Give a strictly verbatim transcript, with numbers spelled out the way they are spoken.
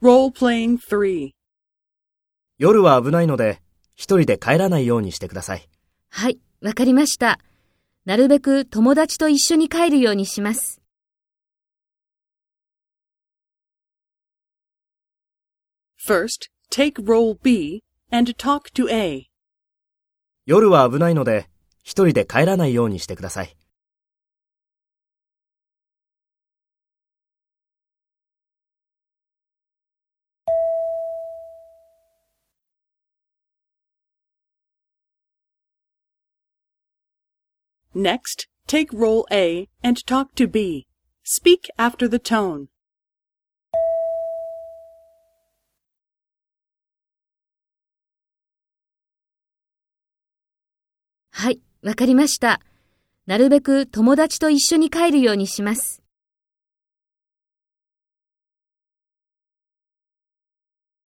夜は危ないので、一人で帰らないようにしてください。はい、わかりました。なるべく友達と一緒に帰るようにします。First, take role B and talk to A. 夜は危ないので、一人で帰らないようにしてください。Next, take role A and talk to B. Speak after the tone. はい、わかりました。なるべく友達と一緒に帰るようにします。